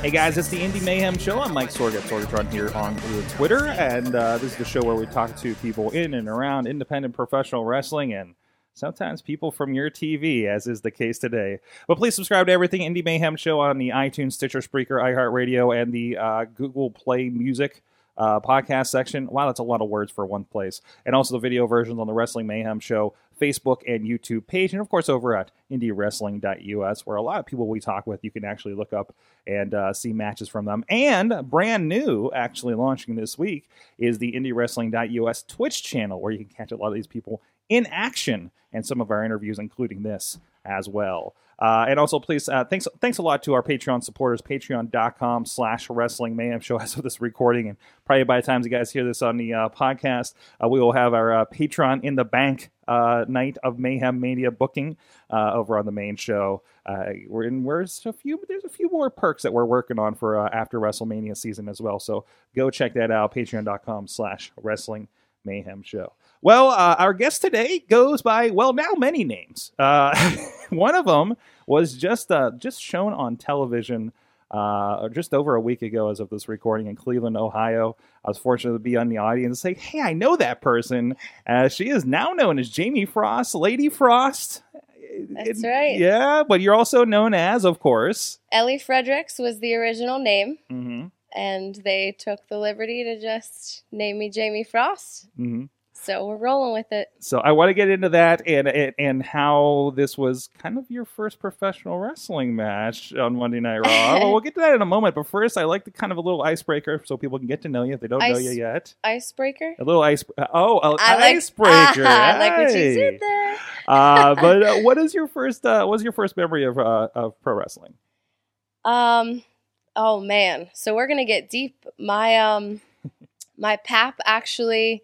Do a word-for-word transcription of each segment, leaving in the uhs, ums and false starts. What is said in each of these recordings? Hey guys, it's the Indie Mayhem Show. I'm Mike Sorgat, Sorgatron here on Twitter, and uh, this is the show where we talk to people in and around independent professional wrestling, and sometimes people from your T V, as is the case today. But please subscribe to everything Indie Mayhem Show on the iTunes, Stitcher, Spreaker, iHeartRadio, and the uh, Google Play Music uh, podcast section. Wow, that's a lot of words for one place. And also the video versions on the Wrestling Mayhem Show Facebook and YouTube page, and of course over at indy wrestling dot u s, where a lot of people we talk with, you can actually look up and uh, see matches from them. And brand new, actually launching this week, is the indy wrestling dot u s Twitch channel, where you can catch a lot of these people in action and some of our interviews, including this as well. Uh, and also, please, uh, thanks thanks a lot to our Patreon supporters, patreon.com slash wrestling mayhem show as of this recording. And probably by the time you guys hear this on the uh, podcast, uh, we will have our uh, Patreon in the bank uh, night of Mayhem Mania booking uh, over on the main show. Uh, we're in, where's a few, there's a few more perks that we're working on for uh, after WrestleMania season as well. So go check that out, patreon.com slash wrestling mayhem show. Well, uh, our guest today goes by, well, now many names. Uh, one of them was just uh, just shown on television uh, just over a week ago as of this recording in Cleveland, Ohio. I was fortunate to be on the audience and say, hey, I know that person. Uh, she is now known as Jamie Frost, Lady Frost. That's it, right. Yeah, but you're also known as, of course, Ellie Fredericks was the original name. Mm-hmm. And they took the liberty to just name me Jamie Frost. Mm-hmm. So we're rolling with it. So I want to get into that and, and and how this was kind of your first professional wrestling match on Monday Night Raw. Well, we'll get to that in a moment. But first, I like the kind of a little icebreaker so people can get to know you if they don't ice, know you yet. Icebreaker? A little ice. Oh, a I like, icebreaker. Ah, I like what you did there. uh, but uh, what is your first? Uh, what was your first memory of uh, of pro wrestling? Um. Oh man. So we're gonna get deep. My um, my pap actually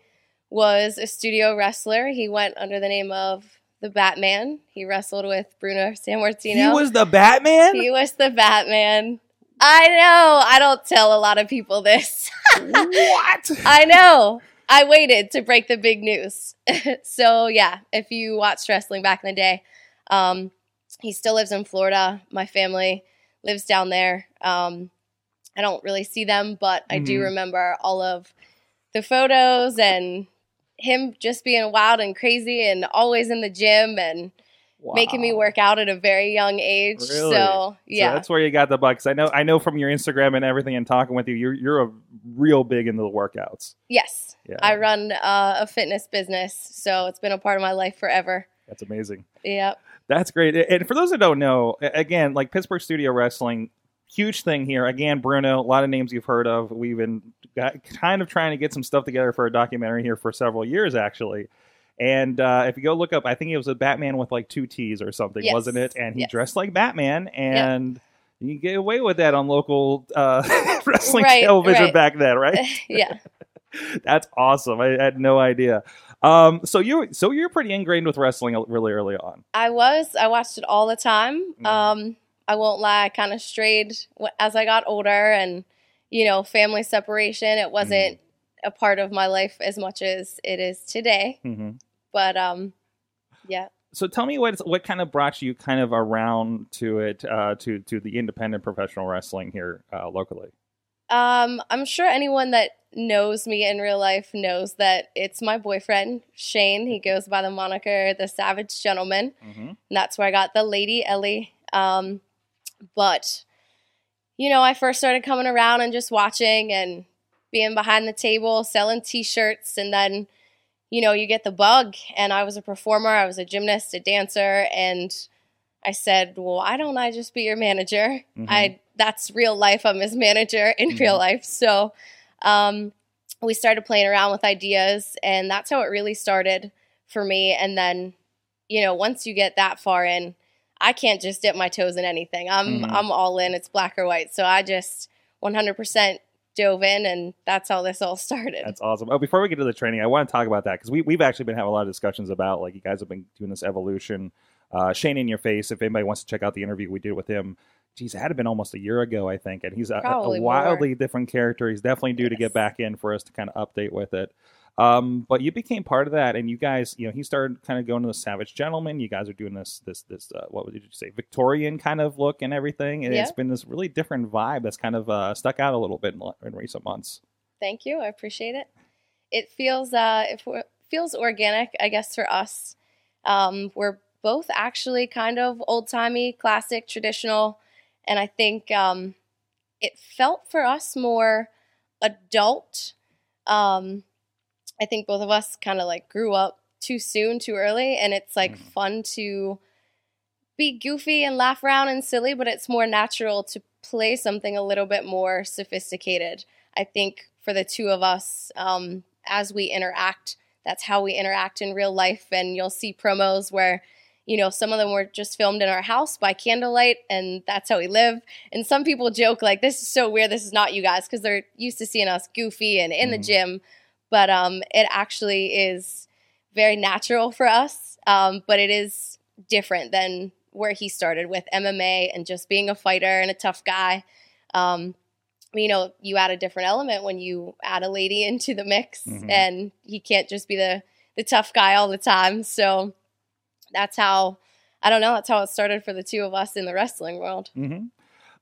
was a studio wrestler. He went under the name of The Batman. He wrestled with Bruno Sammartino. He was The Batman? He was The Batman. I know. I don't tell a lot of people this. What? I know. I waited to break the big news. So, yeah, if you watched wrestling back in the day, um, he still lives in Florida. My family lives down there. Um, I don't really see them, but I mm-hmm. do remember all of the photos and him just being wild and crazy and always in the gym and wow. making me work out at a very young age. Really? So, yeah. So that's where you got the bucks. I know I know from your Instagram and everything and talking with you, you're, you're a real big into the workouts. Yes. Yeah. I run uh, a fitness business, so it's been a part of my life forever. That's amazing. Yeah. That's great. And for those that don't know, again, like Pittsburgh Studio Wrestling, huge thing here. Again, Bruno, a lot of names you've heard of. We've been got, kind of trying to get some stuff together for a documentary here for several years, actually. And uh, if you go look up, I think it was a Batman with like two T's or something, yes. wasn't it? And he yes. dressed like Batman, and yep. you get away with that on local uh, wrestling right, television right. back then, right? Yeah. That's awesome. I had no idea. Um, so you, so you're pretty ingrained with wrestling really early on. I was. I watched it all the time. Yeah. Um, I won't lie, I kind of strayed as I got older and, you know, family separation. It wasn't mm-hmm. a part of my life as much as it is today. Mm-hmm. But, um, yeah. So tell me what what kind of brought you kind of around to it, uh, to, to the independent professional wrestling here uh, locally? Um, I'm sure anyone that knows me in real life knows that it's my boyfriend, Shane. He goes by the moniker The Savage Gentleman. Mm-hmm. And that's where I got the Lady Ellie. Um, But, you know, I first started coming around and just watching and being behind the table, selling T-shirts. And then, you know, you get the bug. And I was a performer. I was a gymnast, a dancer. And I said, well, why don't I just be your manager? Mm-hmm. I That's real life. I'm his manager in mm-hmm. real life. So um, we started playing around with ideas. And that's how it really started for me. And then, you know, once you get that far in, I can't just dip my toes in anything. I'm mm-hmm. I'm all in. It's black or white. So I just one hundred percent dove in, and that's how this all started. That's awesome. Oh, before we get to the training, I want to talk about that, because we, we've actually been having a lot of discussions about, like, you guys have been doing this evolution. Uh, Shane In Your Face, if anybody wants to check out the interview we did with him, geez, it had been almost a year ago, I think, and he's a, a wildly more. different character. He's definitely due yes. to get back in for us to kind of update with it. Um, but you became part of that, and you guys, you know, he started kind of going to the Savage Gentleman. You guys are doing this, this, this, uh, what did you say, Victorian kind of look and everything. And yeah. It's been this really different vibe that's kind of uh, stuck out a little bit in, in recent months. Thank you, I appreciate it. It feels, uh, it feels organic, I guess, for us. Um, we're both actually kind of old timey, classic, traditional, and I think um, it felt for us more adult. Um, I think both of us kind of like grew up too soon, too early, and it's like mm. fun to be goofy and laugh around and silly, but it's more natural to play something a little bit more sophisticated. I think for the two of us, um, as we interact, that's how we interact in real life, and you'll see promos where, you know, some of them were just filmed in our house by candlelight, and that's how we live. And some people joke like, this is so weird, this is not you guys, because they're used to seeing us goofy and in mm. the gym. But um, it actually is very natural for us, um, but it is different than where he started with M M A and just being a fighter and a tough guy. Um, you know, you add a different element when you add a lady into the mix, mm-hmm. and he can't just be the, the tough guy all the time. So that's how, I don't know, that's how it started for the two of us in the wrestling world. Mm-hmm.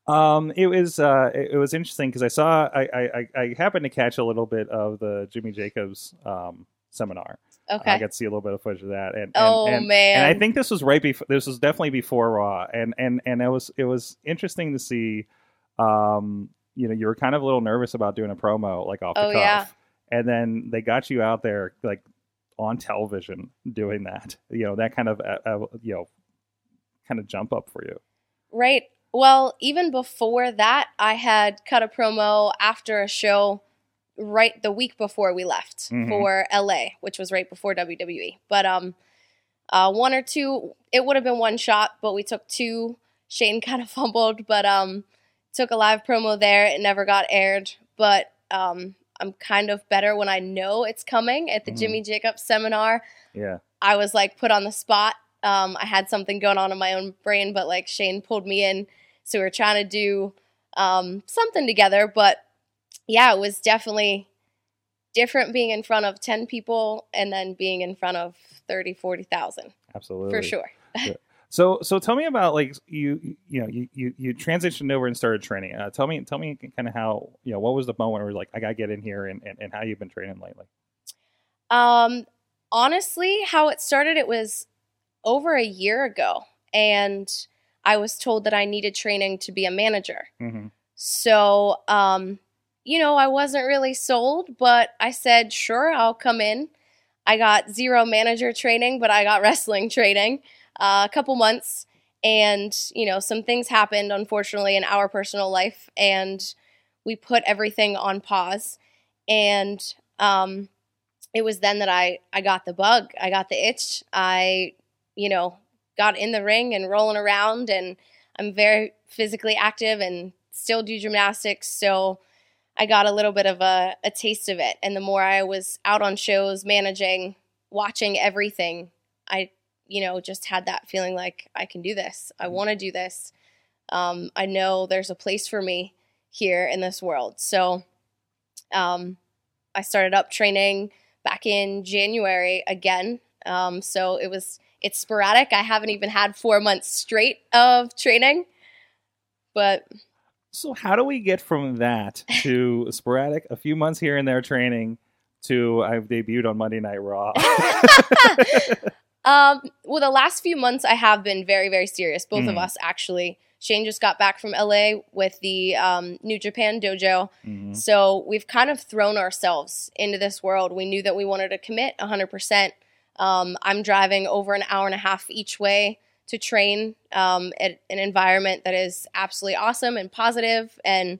Um, it was uh, it, it was interesting because I saw I, I, I happened to catch a little bit of the Jimmy Jacobs um, seminar. Okay, I got to see a little bit of footage of that. And, and oh and, man, and I think this was right before. This was definitely before Raw, and and and it was it was interesting to see. Um, you know, you were kind of a little nervous about doing a promo like off the oh, cuff, yeah. and then they got you out there like on television doing that. You know, that kind of uh, uh, you know kind of jump up for you, right? Well, even before that, I had cut a promo after a show right the week before we left mm-hmm. for L A, which was right before W W E. But um, uh, one or two, it would have been one shot, but we took two. Shane kind of fumbled, but um, took a live promo there. It never got aired, but um, I'm kind of better when I know it's coming at the mm-hmm. Jimmy Jacobs seminar. Yeah, I was like put on the spot. Um, I had something going on in my own brain, but like Shane pulled me in. So we were trying to do um, something together. But yeah, it was definitely different being in front of ten people and then being in front of thirty, forty thousand. Absolutely. For sure. Yeah. So so tell me about like you you know, you, you, you transitioned over and started training. Uh, tell me tell me kind of how, you know, what was the moment where you were like, I got to get in here and, and, and how you've been training lately? Um, honestly, how it started, it was over a year ago. And I was told that I needed training to be a manager. Mm-hmm. So, um, you know, I wasn't really sold, but I said, sure, I'll come in. I got zero manager training, but I got wrestling training uh, a couple months. And, you know, some things happened, unfortunately, in our personal life. And we put everything on pause. And um, it was then that I, I got the bug. I got the itch. I, you know, got in the ring and rolling around, and I'm very physically active and still do gymnastics, so I got a little bit of a, a taste of it. And the more I was out on shows, managing, watching everything, I, you know, just had that feeling like I can do this. I want to do this. Um, I know there's a place for me here in this world. So um, I started up training back in January again. Um, so it was It's sporadic. I haven't even had four months straight of training, but. So how do we get from that to sporadic, a few months here and there training, to I've debuted on Monday Night Raw? um, well, the last few months I have been very, very serious. Both mm. of us, actually. Shane just got back from L A with the um, New Japan Dojo. Mm-hmm. So we've kind of thrown ourselves into this world. We knew that we wanted to commit one hundred percent. Um, I'm driving over an hour and a half each way to train um, at an environment that is absolutely awesome and positive, and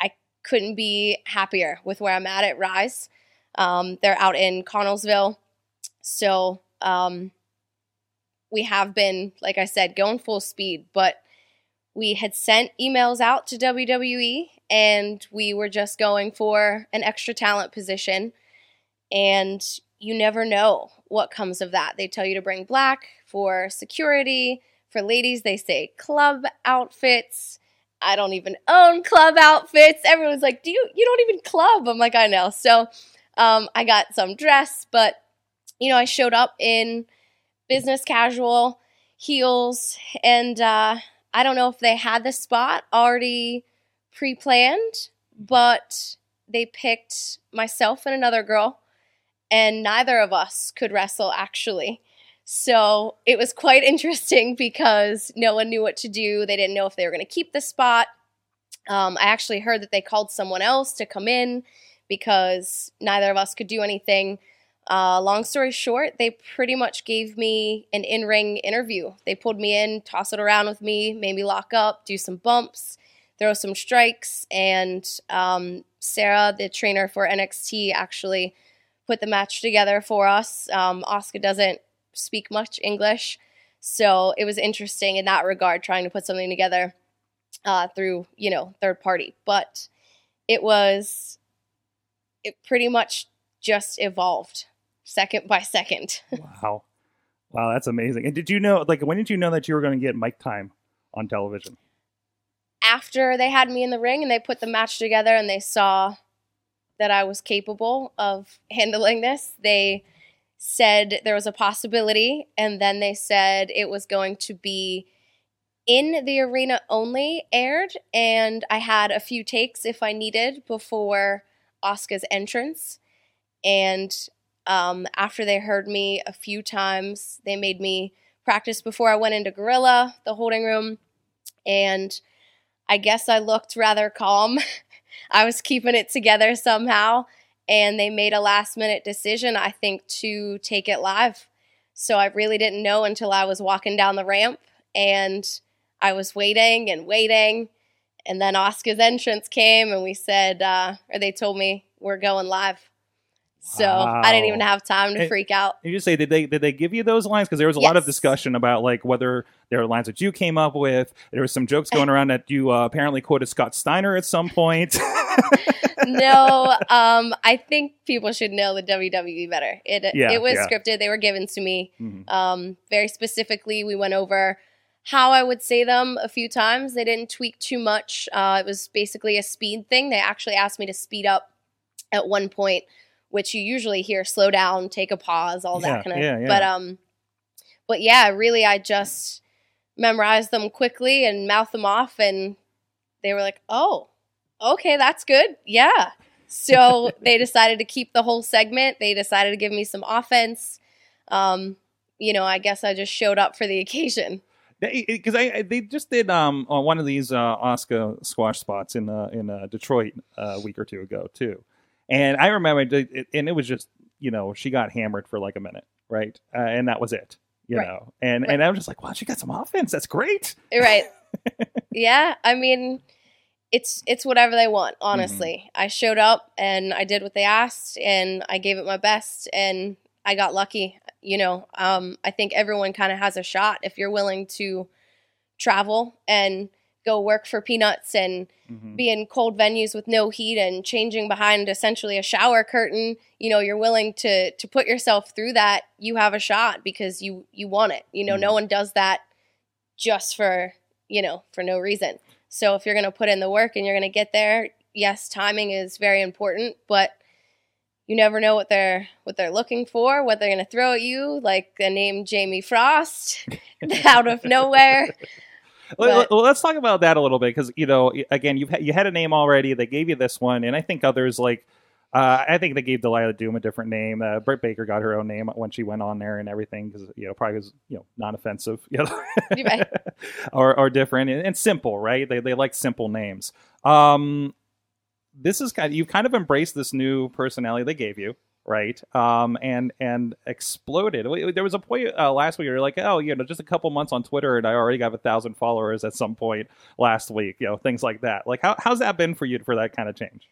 I couldn't be happier with where I'm at at Rise. Um, they're out in Connellsville. So um, we have been, like I said, going full speed, but we had sent emails out to W W E and we were just going for an extra talent position, and you never know what comes of that. They tell you to bring black for security. For ladies, they say club outfits. I don't even own club outfits. Everyone's like, do you, you don't even club? I'm like, I know. So um, I got some dress, but, you know, I showed up in business casual, heels, and uh, I don't know if they had the spot already pre-planned, but they picked myself and another girl, and neither of us could wrestle, actually. So it was quite interesting because no one knew what to do. They didn't know if they were going to keep the spot. Um, I actually heard that they called someone else to come in because neither of us could do anything. Uh, long story short, they pretty much gave me an in-ring interview. They pulled me in, tossed it around with me, made me lock up, do some bumps, throw some strikes. And um, Sarah, the trainer for N X T, actually put the match together for us. Um, Asuka doesn't speak much English, so it was interesting in that regard, trying to put something together uh, through, you know, third party. But it was, it pretty much just evolved second by second. Wow. Wow, that's amazing. And did you know, like, when did you know that you were going to get mic time on television? After they had me in the ring and they put the match together and they saw that I was capable of handling this, they said there was a possibility, and then they said it was going to be in the arena only aired, and I had a few takes if I needed before Asuka's entrance. And um, after they heard me a few times, they made me practice before I went into Gorilla, the holding room, and I guess I looked rather calm. I was keeping it together somehow. And they made a last-minute decision, I think, to take it live. So I really didn't know until I was walking down the ramp, and I was waiting and waiting. And then Asuka's entrance came, and we said, uh, or they told me, we're going live. So wow. I didn't even have time to and, freak out. You just say, did they did they give you those lines? Because there was a yes. lot of discussion about like whether there were lines that you came up with. There was some jokes going around that you uh, apparently quoted Scott Steiner at some point. No, um, I think people should know the W W E better. It yeah, it was yeah. scripted. They were given to me mm-hmm. um, very specifically. We went over how I would say them a few times. They didn't tweak too much. Uh, it was basically a speed thing. They actually asked me to speed up at one point, which you usually hear slow down, take a pause, all yeah, that kind of yeah, yeah. But um but yeah, really I just memorized them quickly and mouthed them off, and they were like, "Oh, okay, that's good." Yeah. So they decided to keep the whole segment. They decided to give me some offense. Um, you know, I guess I just showed up for the occasion. Because I, I they just did um on one of these uh, Asuka squash spots in uh, in uh, Detroit uh, a week or two ago too. And I remember, and it was just, you know, she got hammered for like a minute, right? Uh, and that was it, you right. know. And right. and I was just like, wow, she got some offense. That's great. Right. Yeah. I mean, it's it's whatever they want, honestly. Mm-hmm. I showed up and I did what they asked and I gave it my best and I got lucky. You know, um, I think everyone kind of has a shot if you're willing to travel and go work for peanuts and mm-hmm. be in cold venues with no heat and changing behind essentially a shower curtain. You know, you're willing to to put yourself through that. You have a shot because you you want it. You know, mm-hmm. no one does that just for, you know, for no reason. So if you're going to put in the work and you're going to get there, yes, timing is very important, but you never know what they're what they're looking for, what they're going to throw at you, like the name Jamie Frost out of nowhere. But, well, let's talk about that a little bit because, you know, again, you've ha- you had a name already. They gave you this one. And I think others like uh, I think they gave Delilah Doom a different name. Uh, Britt Baker got her own name when she went on there and everything because, you know, probably was, you know, non-offensive, you know? Right. or, or different and, and simple. Right. They they like simple names. Um, this is kind of, you've kind of embraced this new personality they gave you. Right. Um, and and exploded. There was a point uh, last week where you're like, oh, you know, just a couple months on Twitter and I already got a thousand followers at some point last week, you know, things like that. Like, how how's that been for you for that kind of change?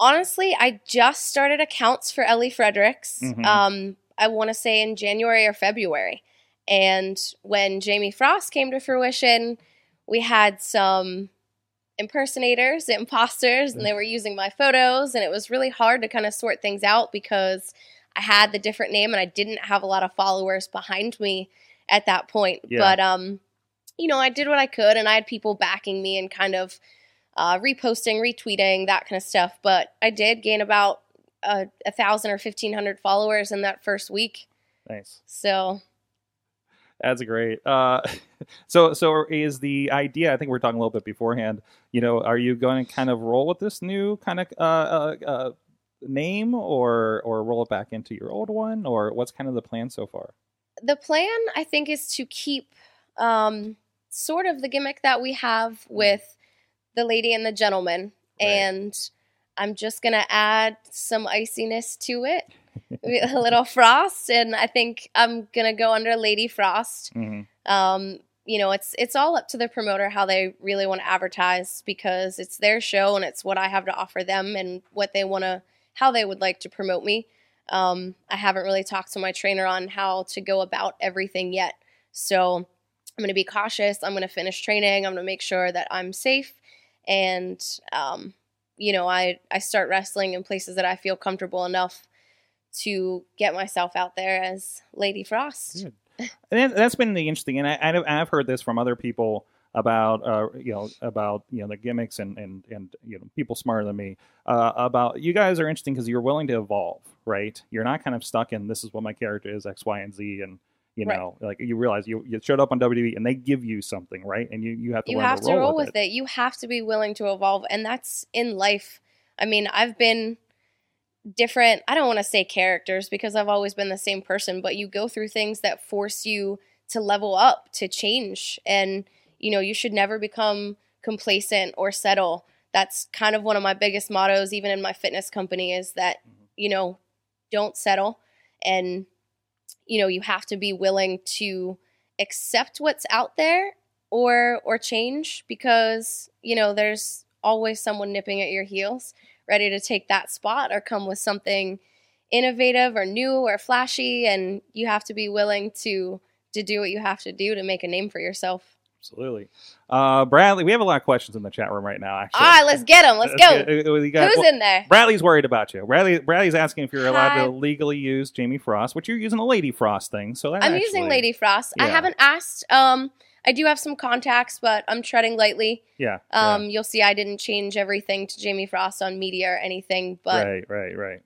Honestly, I just started accounts for Ellie Fredericks. Mm-hmm. Um, I want to say in January or February. And when Jamie Frost came to fruition, we had some impersonators, imposters, and they were using my photos, and it was really hard to kind of sort things out because I had the different name and I didn't have a lot of followers behind me at that point. Yeah. But, um, you know, I did what I could, and I had people backing me and kind of uh, reposting, retweeting, that kind of stuff. But I did gain about a uh, thousand or fifteen hundred followers in that first week. Nice. So that's great. Uh, so, so is the idea, I think we were talking a little bit beforehand, you know, are you going to kind of roll with this new kind of, uh, uh, uh name or, or roll it back into your old one, or what's kind of the plan so far? The plan, I think, is to keep, um, sort of the gimmick that we have with the lady and the gentleman. Right. And I'm just going to add some iciness to it, a little frost, and I think I'm going to go under Lady Frost. Mm-hmm. Um, you know, it's it's all up to the promoter how they really want to advertise, because it's their show and it's what I have to offer them and what they want to, how they would like to promote me. Um, I haven't really talked to my trainer on how to go about everything yet, so I'm going to be cautious. I'm going to finish training. I'm going to make sure that I'm safe, and um, you know, I, I start wrestling in places that I feel comfortable enough to get myself out there as Lady Frost. Good. And that's been the interesting, and I, I've heard this from other people about, uh, you know, about, you know, the gimmicks and, and, and, you know, people smarter than me, uh, about you guys are interesting because you're willing to evolve, right? You're not kind of stuck in, this is what my character is, X, Y, and Z. And, you know, right. Like you realize you, you showed up on W W E and they give you something, right? And you, you have to, you learn have to roll, roll with, with it. it. You have to be willing to evolve. And that's in life. I mean, I've been different, I don't want to say characters because I've always been the same person, but you go through things that force you to level up, to change. And, you know, you should never become complacent or settle. That's kind of one of my biggest mottos, even in my fitness company, is that, you know, don't settle. And, you know, you have to be willing to accept what's out there or or change, because, you know, there's always someone nipping at your heels, ready to take that spot or come with something innovative or new or flashy, and you have to be willing to to do what you have to do to make a name for yourself. Absolutely. Uh, Bradley, we have a lot of questions in the chat room right now, actually. All right, let's get them. Let's, let's go. Get, got, Who's well, in there? Bradley's worried about you. Bradley, Bradley's asking if you're allowed Hi. to legally use Jamie Frost, which you're using a Lady Frost thing. So that I'm actually, using Lady Frost. Yeah. I haven't asked. Um, I do have some contacts, but I'm treading lightly. Yeah. Um, yeah. You'll see I didn't change everything to Jamie Frost on media or anything. But right, right, right.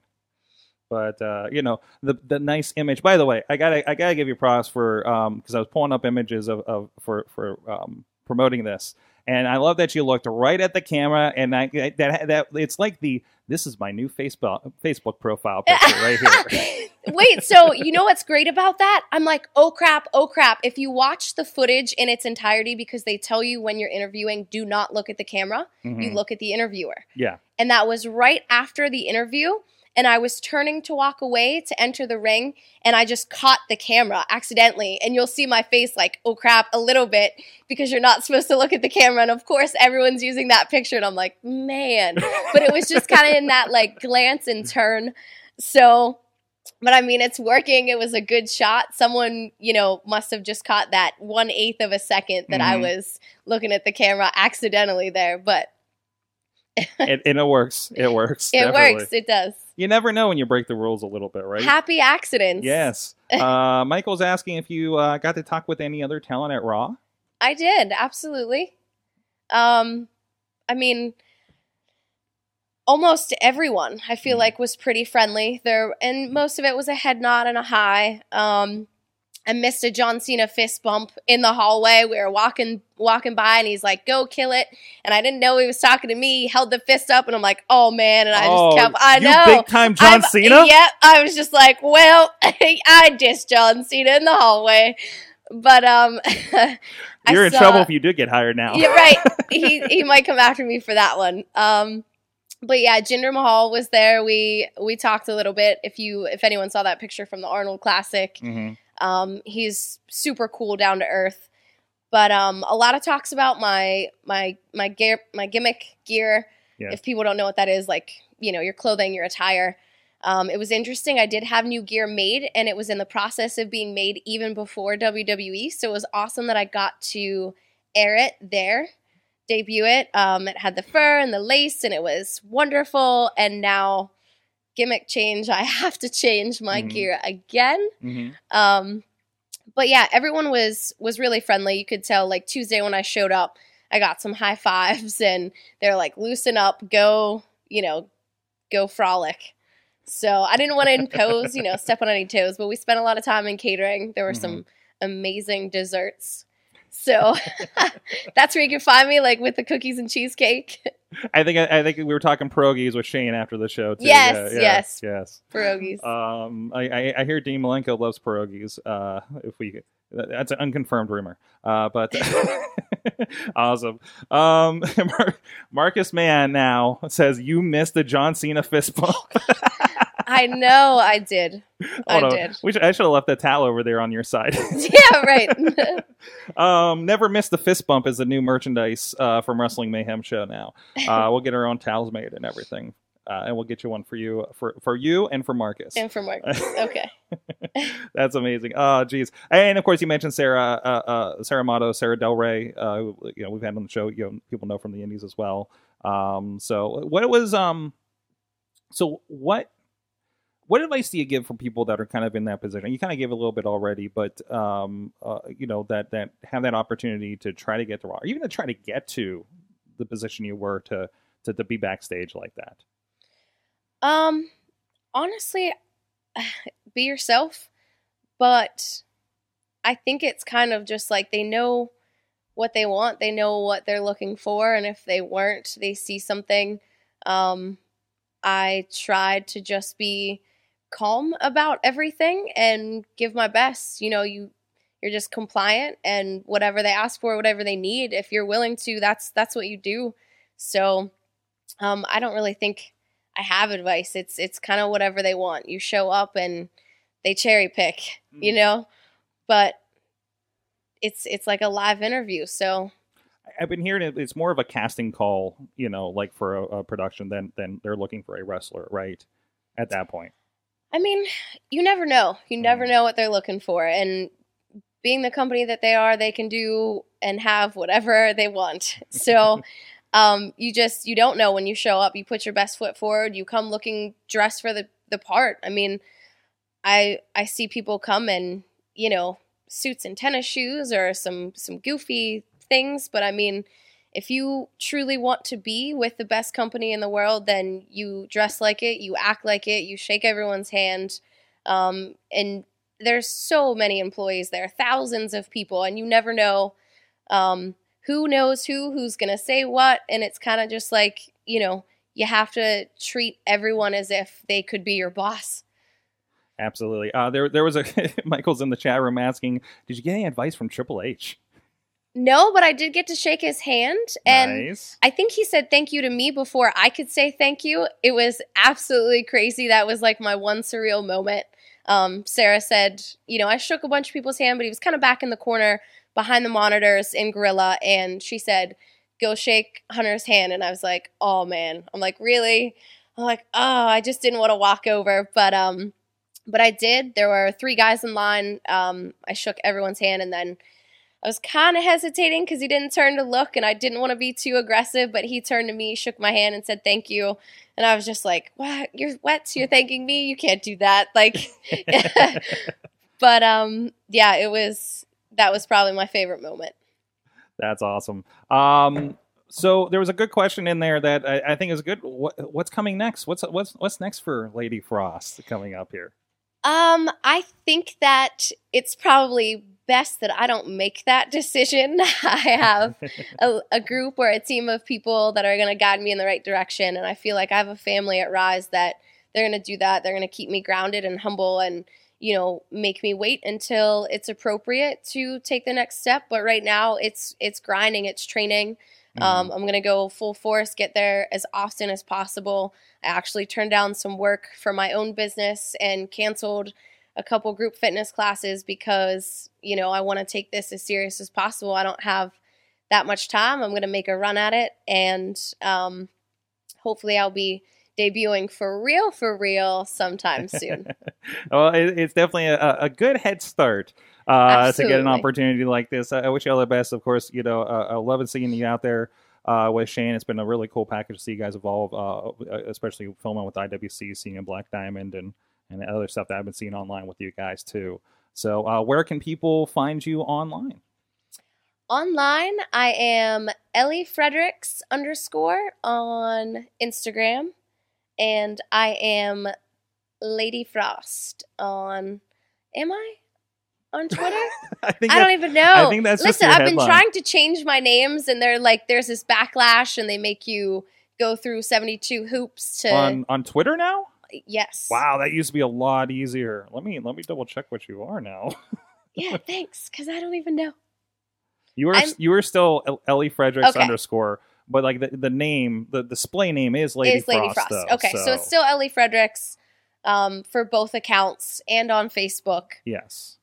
But, uh, you know, the the nice image. By the way, I gotta I gotta give you props for, because um, I was pulling up images of, of for for um, promoting this, and I love that you looked right at the camera, and I, that that it's like the this is my new Facebook Facebook profile picture right here. Wait, so you know what's great about that? I'm like, oh crap, oh crap. If you watch the footage in its entirety, because they tell you when you're interviewing, do not look at the camera. Mm-hmm. You look at the interviewer. Yeah, and that was right after the interview. And I was turning to walk away to enter the ring, and I just caught the camera accidentally. And you'll see my face like, oh, crap, a little bit, because you're not supposed to look at the camera. And, of course, everyone's using that picture. And I'm like, man. But it was just kind of in that, like, glance and turn. So, but, I mean, it's working. It was a good shot. Someone, you know, must have just caught that one-eighth of a second that mm-hmm. I was looking at the camera accidentally there. But. and, and it works. It works. It definitely. works. It does. You never know when you break the rules a little bit, right? Happy accidents. Yes. Uh, Michael's asking if you uh, got to talk with any other talent at Raw. I did. Absolutely. Um, I mean, almost everyone I feel mm. like was pretty friendly there. And most of it was a head nod and a hi. Um, I missed a John Cena fist bump in the hallway. We were walking, walking by, and he's like, go kill it. And I didn't know he was talking to me. He held the fist up, and I'm like, oh, man. And I just oh, kept, I you know. You big-time John I'm, Cena? Yeah. I was just like, well, I dissed John Cena in the hallway. But um, You're in saw, trouble if you do get hired now. Yeah, right. He he might come after me for that one. Um, But, yeah, Jinder Mahal was there. We we talked a little bit. If you if anyone saw that picture from the Arnold Classic. Mm-hmm. Um, he's super cool, down to earth, but, um, a lot of talks about my, my, my gear, my gimmick gear. Yeah. If people don't know what that is, like, you know, your clothing, your attire. Um, it was interesting. I did have new gear made, and it was in the process of being made even before W W E. So it was awesome that I got to air it there debut it. Um, it had the fur and the lace, and it was wonderful. And now, gimmick change, I have to change my mm-hmm. gear again. Mm-hmm. Um, but yeah, everyone was was really friendly. You could tell, like, Tuesday when I showed up, I got some high fives, and they're like, loosen up, go, you know, go frolic. So I didn't want to impose, you know, step on any toes, but we spent a lot of time in catering. There were mm-hmm. some amazing desserts. So that's where you can find me, like, with the cookies and cheesecake. I think I think we were talking pierogies with Shane after the show, too. Yes, yeah, yeah, yes. Yes. Pierogies. Um, I, I, I hear Dean Malenko loves pierogies. Uh, if we, that's an unconfirmed rumor. Uh, but awesome. Um, Mar- Marcus Mann now says, you missed the John Cena fist bump. I know I did. I oh, no. did. We should, I should have left that towel over there on your side. Yeah, right. um, Never Miss the Fist Bump is the new merchandise uh, from Wrestling Mayhem Show now. Uh, we'll get our own towels made and everything. Uh, and we'll get you one for you, for, for you and for Marcus. And for Marcus. Okay. That's amazing. Oh, geez. And of course, you mentioned Sarah, uh, uh, Sarah Mato, Sarah Del Rey. Uh, you know, we've had on the show, you know, people know from the Indies as well. Um, so what it was, um, so what, What advice do you give for people that are kind of in that position? You kind of gave a little bit already, but, um, uh, you know, that that have that opportunity to try to get to Raw, or even to try to get to the position you were to to, to be backstage like that? Um, honestly, be yourself. But I think it's kind of just like they know what they want. They know what they're looking for. And if they weren't, they see something. Um, I tried to just be calm about everything and give my best. You know, you you're just compliant, and whatever they ask for, whatever they need, if you're willing to, that's that's what you do. So um I don't really think I have advice. It's it's kind of whatever they want. You show up and they cherry pick, mm-hmm. you know? But it's it's like a live interview. So I've been hearing it, it's more of a casting call, you know, like for a, a production than than they're looking for a wrestler, right? At that point. I mean, you never know. You never know what they're looking for. And being the company that they are, they can do and have whatever they want. So um, you just, you don't know when you show up. You put your best foot forward. You come looking dressed for the, the part. I mean, I I see people come in, you know, suits and tennis shoes or some, some goofy things. But I mean, if you truly want to be with the best company in the world, then you dress like it, you act like it, you shake everyone's hand. Um, and there's so many employees there, thousands of people, and you never know um, who knows who, who's going to say what. And it's kind of just like, you know, you have to treat everyone as if they could be your boss. Absolutely. Uh, there, there was a Michael's in the chat room asking, did you get any advice from Triple H? No, but I did get to shake his hand, and nice. I think he said thank you to me before I could say thank you. It was absolutely crazy. That was like my one surreal moment. Um, Sarah said, you know, I shook a bunch of people's hand, but he was kind of back in the corner behind the monitors in Gorilla, and she said, go shake Hunter's hand, and I was like, oh, man. I'm like, really? I'm like, oh, I just didn't want to walk over, but um, but I did. There were three guys in line. Um, I shook everyone's hand, and then I was kind of hesitating because he didn't turn to look, and I didn't want to be too aggressive, but he turned to me, shook my hand, and said thank you. And I was just like, wow, you're wet, so you're thanking me? You can't do that. Like, But, um, yeah, it was that was probably my favorite moment. That's awesome. Um, so there was a good question in there that I, I think is good. What, what's coming next? What's what's what's next for Lady Frost coming up here? Um, I think that it's probably best that I don't make that decision. I have a, a group or a team of people that are going to guide me in the right direction. And I feel like I have a family at Rise that they're going to do that. They're going to keep me grounded and humble and, you know, make me wait until it's appropriate to take the next step. But right now it's, it's grinding, it's training. Mm-hmm. Um, I'm going to go full force, get there as often as possible. I actually turned down some work for my own business and canceled a couple group fitness classes because, you know, I want to take this as serious as possible. I don't have that much time. I'm going to make a run at it. And um, hopefully I'll be debuting for real, for real sometime soon. Well, it, it's definitely a, a good head start uh, to get an opportunity like this. I, I wish you all the best. Of course, you know, uh, I love seeing you out there. uh, with Shane. It's been a really cool package to see you guys evolve, uh, especially filming with I W C, seeing a Black Diamond and, and other stuff that I've been seeing online with you guys too. So uh, where can people find you online? Online, I am Ellie Fredericks underscore on Instagram, and I am Lady Frost on, am I? On Twitter? I, think I don't even know. I think that's Listen, I've headline. been trying to change my names, and they're like, there's this backlash, and they make you go through seventy-two hoops to on on Twitter now. Yes. Wow, that used to be a lot easier. Let me let me double check what you are now. Yeah, thanks, because I don't even know. You are you are still Ellie Fredericks okay. underscore, but like the, the name, the display name is Lady is Frost. Lady Frost. Though, okay, so. so it's still Ellie Fredericks um, for both accounts and on Facebook. Yes.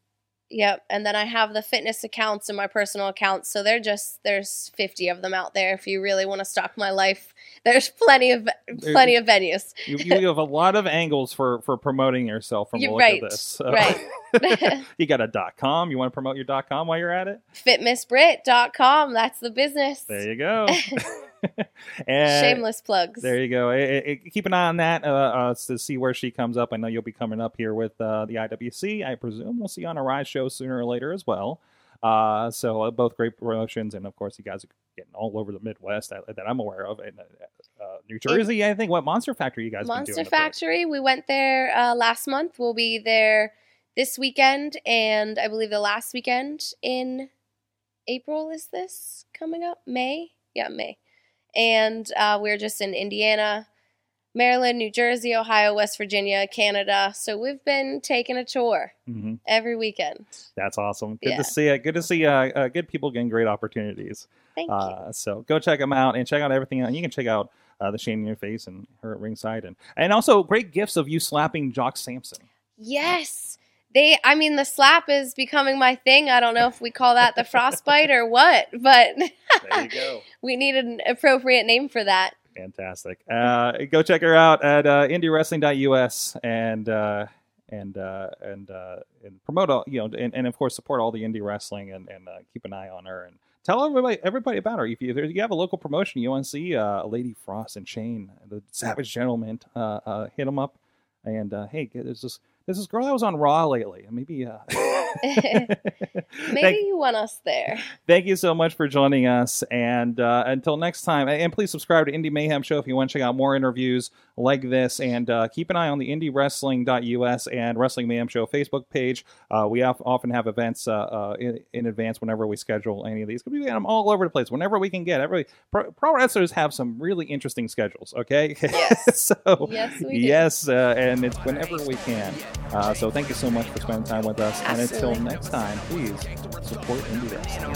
Yep, and then I have the fitness accounts and my personal accounts. So they're just there's fifty of them out there. If you really want to stalk my life, there's plenty of plenty of venues. You, you have a lot of angles for, for promoting yourself from the look right, of this. So. Right. You got a dot com. You want to promote your dot com while you're at it? fitmiss brit dot com. That's the business. There you go. And shameless plugs. There you go. It, it, keep an eye on that uh, uh, to see where she comes up. I know you'll be coming up here with uh, the I W C. I presume we'll see you on a Rise show sooner or later as well. Uh, so uh, both great promotions, and of course, you guys are getting all over the Midwest that, that I'm aware of. In, uh, New Jersey, it, I think. What Monster Factory you guys? Monster been doing Factory. We went there uh, last month. We'll be there this weekend, and I believe the last weekend in April is this coming up. May, yeah, May. And uh, we're just in Indiana, Maryland, New Jersey, Ohio, West Virginia, Canada. So we've been taking a tour mm-hmm. every weekend. That's awesome. Good yeah. to see it. Good to see uh, uh, good people getting great opportunities. Thank uh, you. So go check them out and check out everything. You can check out uh, the Shane in your face and her at ringside. And, and also great gifts of you slapping Jock Sampson. Yes. They, I mean, the slap is becoming my thing. I don't know if we call that the frostbite or what, but there you go. We need an appropriate name for that. Fantastic. Uh, go check her out at uh, indywrestling dot U S and uh, and uh, and uh, and promote all, you know, and, and of course support all the indie wrestling and and uh, keep an eye on her and tell everybody everybody about her. If you if you have a local promotion you want to see, uh, Lady Frost and Shane, the Savage Gentleman, uh, uh, hit them up and uh, hey, there's this. There's this girl that was on Raw lately. Maybe uh... maybe thank, you want us there. Thank you so much for joining us. And uh, until next time, and please subscribe to Indie Mayhem Show if you want to check out more interviews like this. And uh, keep an eye on the indywrestling dot U S and Wrestling Mayhem Show Facebook page. Uh, we have, often have events uh, uh, in, in advance whenever we schedule any of these. We get them all over the place. Whenever we can get every pro, pro wrestlers have some really interesting schedules, okay? Yes. so, yes, we do. Yes, uh, and it's whenever we can. Uh, so thank you so much for spending time with us. Absolutely. And until next time, please support Indie Wrestling.